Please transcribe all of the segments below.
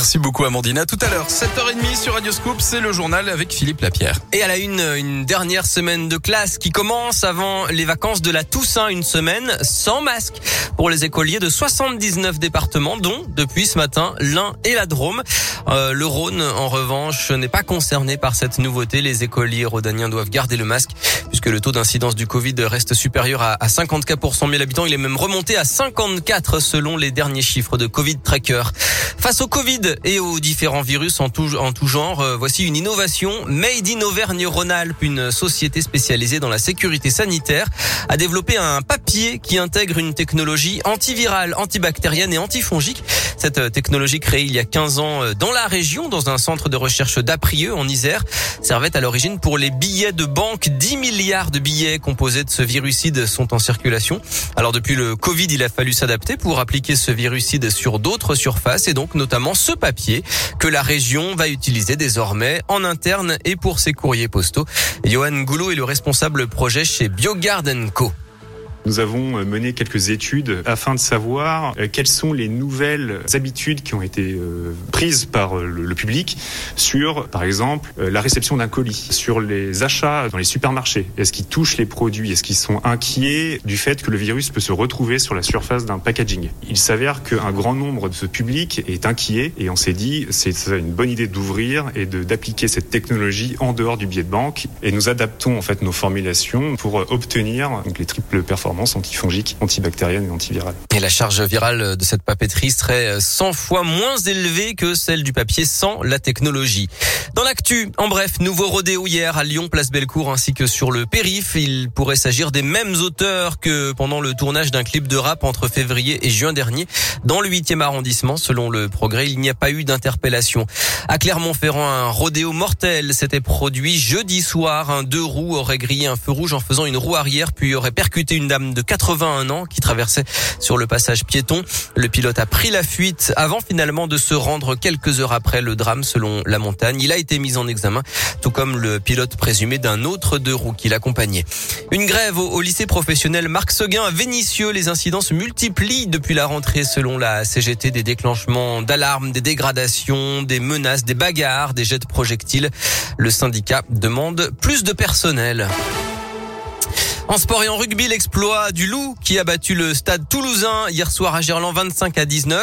Merci beaucoup Amandina. Tout à l'heure, 7h30 sur Radio Scoop, c'est le journal avec Philippe Lapierre. Et à la une dernière semaine de classe qui commence avant les vacances de la Toussaint, une semaine sans masque pour les écoliers de 79 départements, dont depuis ce matin l'Ain et la Drôme. Le Rhône, en revanche, n'est pas concerné par cette nouveauté. Les écoliers rhodaniens doivent garder le masque puisque le taux d'incidence du Covid reste supérieur à 50 cas pour 100 000 habitants. Il est même remonté à 54 selon les derniers chiffres de Covid Tracker. Face au Covid et aux différents virus en tout genre, voici une innovation Made in Auvergne-Rhône-Alpes, une société spécialisée dans la sécurité sanitaire, a développé un papier qui intègre une technologie antivirale, antibactérienne et antifongique. Cette technologie, créée il y a 15 ans dans la région, dans un centre de recherche d'Aprieux en Isère, servait à l'origine pour les billets de banque. 10 milliards de billets composés de ce virucide sont en circulation. Alors depuis le Covid, il a fallu s'adapter pour appliquer ce virucide sur d'autres surfaces et donc notamment ce papier que la région va utiliser désormais en interne et pour ses courriers postaux. Johan Goulot est le responsable projet chez BioGarden Co. Nous avons mené quelques études afin de savoir quelles sont les nouvelles habitudes qui ont été prises par le public sur, par exemple, la réception d'un colis, sur les achats dans les supermarchés. Est-ce qu'ils touchent les produits? Est-ce qu'ils sont inquiets du fait que le virus peut se retrouver sur la surface d'un packaging? Il s'avère qu'un grand nombre de ce public est inquiet et on s'est dit c'est une bonne idée d'ouvrir et d'appliquer cette technologie en dehors du billet de banque, et nous adaptons en fait nos formulations pour obtenir donc les triples performances antifongique, antibactérienne et antivirale. Et la charge virale de cette papeterie serait 100 fois moins élevée que celle du papier sans la technologie. Dans l'actu, en bref, nouveau rodéo hier à Lyon, Place Bellecour ainsi que sur le périph'. Il pourrait s'agir des mêmes auteurs que pendant le tournage d'un clip de rap entre février et juin dernier. Dans le 8e arrondissement, selon le Progrès, il n'y a pas eu d'interpellation. À Clermont-Ferrand, un rodéo mortel s'était produit jeudi soir. Un deux roues aurait grillé un feu rouge en faisant une roue arrière puis aurait percuté une dame de 81 ans qui traversait sur le passage piéton. Le pilote a pris la fuite avant finalement de se rendre quelques heures après le drame selon La Montagne. Il a été mis en examen, tout comme le pilote présumé d'un autre deux roues qui l'accompagnait. Une grève au lycée professionnel Marc Seguin à Vénissieux. Les incidents se multiplient depuis la rentrée selon la CGT. Des déclenchements d'alarmes, des dégradations, des menaces, des bagarres, des jets de projectiles. Le syndicat demande plus de personnel. En sport et en rugby, l'exploit du Loup qui a battu le Stade toulousain hier soir à Gerland 25-19.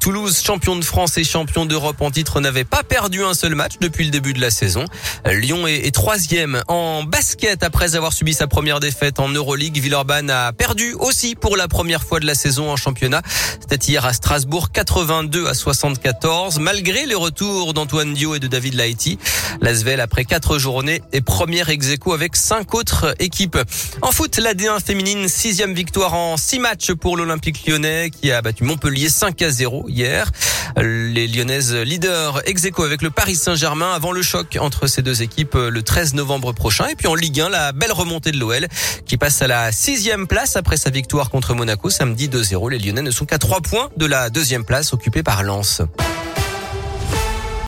Toulouse, champion de France et champion d'Europe en titre, n'avait pas perdu un seul match depuis le début de la saison. Lyon est troisième. En basket, après avoir subi sa première défaite en Euroleague, Villeurbanne a perdu aussi pour la première fois de la saison en championnat. C'était hier à Strasbourg, 82-74, malgré les retours d'Antoine Dio et de David Laïti. L'Asvel, après 4 journées, est première ex-aequo avec 5 autres équipes. En foot, la D1 féminine, 6e victoire en 6 matchs pour l'Olympique lyonnais qui a battu Montpellier 5-0 hier. Les Lyonnaises leaders ex-aequo avec le Paris Saint-Germain avant le choc entre ces deux équipes le 13 novembre prochain. Et puis en Ligue 1, la belle remontée de l'OL qui passe à la 6e place après sa victoire contre Monaco samedi 2-0. Les Lyonnais ne sont qu'à 3 points de la 2e place occupée par Lens.